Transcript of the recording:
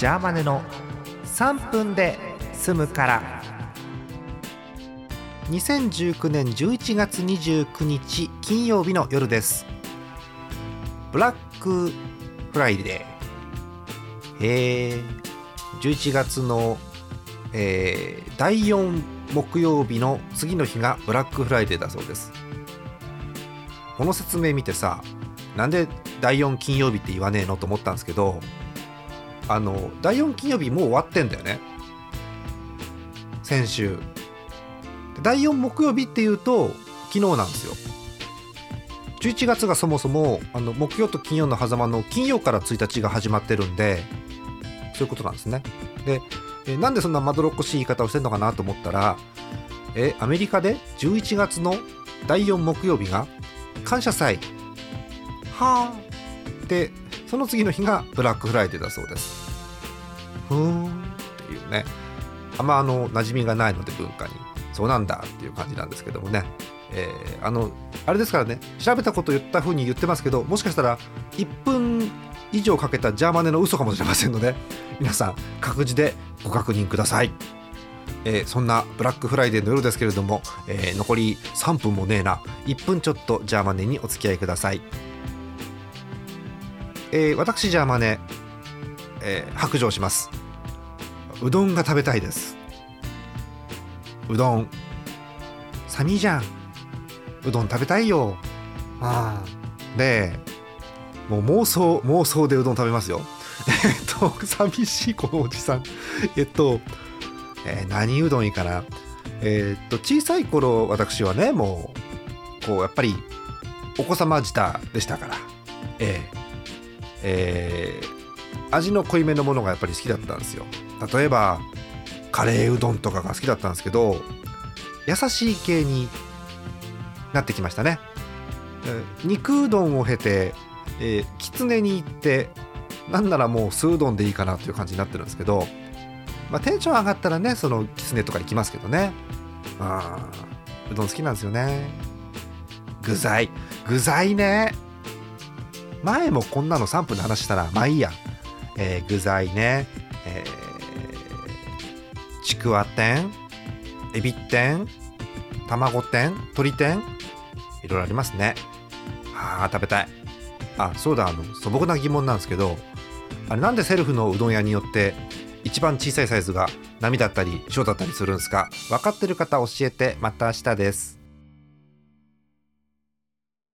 ジャーマネの3分で済むから。2019年11月29日金曜日の夜です。ブラックフライデー、11月の、第4木曜日の次の日がブラックフライデーだそうです。この説明見てさ、なんで第4金曜日って言わねえのと思ったんですけど、第4金曜日もう終わってんだよね、先週。第4木曜日っていうと昨日なんですよ。11月がそもそも木曜と金曜の狭間の金曜から1日が始まってるんで、そういうことなんですね。で、なんでそんなまどろっこしい言い方をしてるのかなと思ったら、アメリカで11月の第4木曜日が感謝祭はーで、その次の日がブラックフライデーだそうです。ふーんっていうね、あんま馴染みがないので文化に、そうなんだっていう感じなんですけどもね、あれですからね、調べたこと言った風に言ってますけど、もしかしたら1分以上かけたジャーマネの嘘かもしれませんので、皆さん各自でご確認ください。そんなブラックフライデーの夜ですけれども、残り3分もねえな、1分ちょっとジャーマネにお付き合いください。私ジャーマネ、白状します。うどんが食べたいです。うどん寒いじゃん、うどん食べたいよ、でもう妄想でうどん食べますよ。寂しいこのおじさん。何うどんいいかな。小さい頃私はね、もうこうやっぱりお子様舌でしたから、味の濃いめのものがやっぱり好きだったんですよ。例えばカレーうどんとかが好きだったんですけど、優しい系になってきましたね。肉うどんを経て、きつねに行って、なんならもう酢うどんでいいかなという感じになってるんですけど、テンション上がったらね、そのきつねとか行きますけどね。うどん好きなんですよね。具材ね、前もこんなの3分の話したらまあいいや。具材ね、ちくわ天、えび天、卵天、鶏天、いろいろありますね。食べたい。そうだ、素朴な疑問なんですけど、あれなんでセルフのうどん屋によって一番小さいサイズが波だったり小だったりするんですか？分かってる方教えて。また明日です。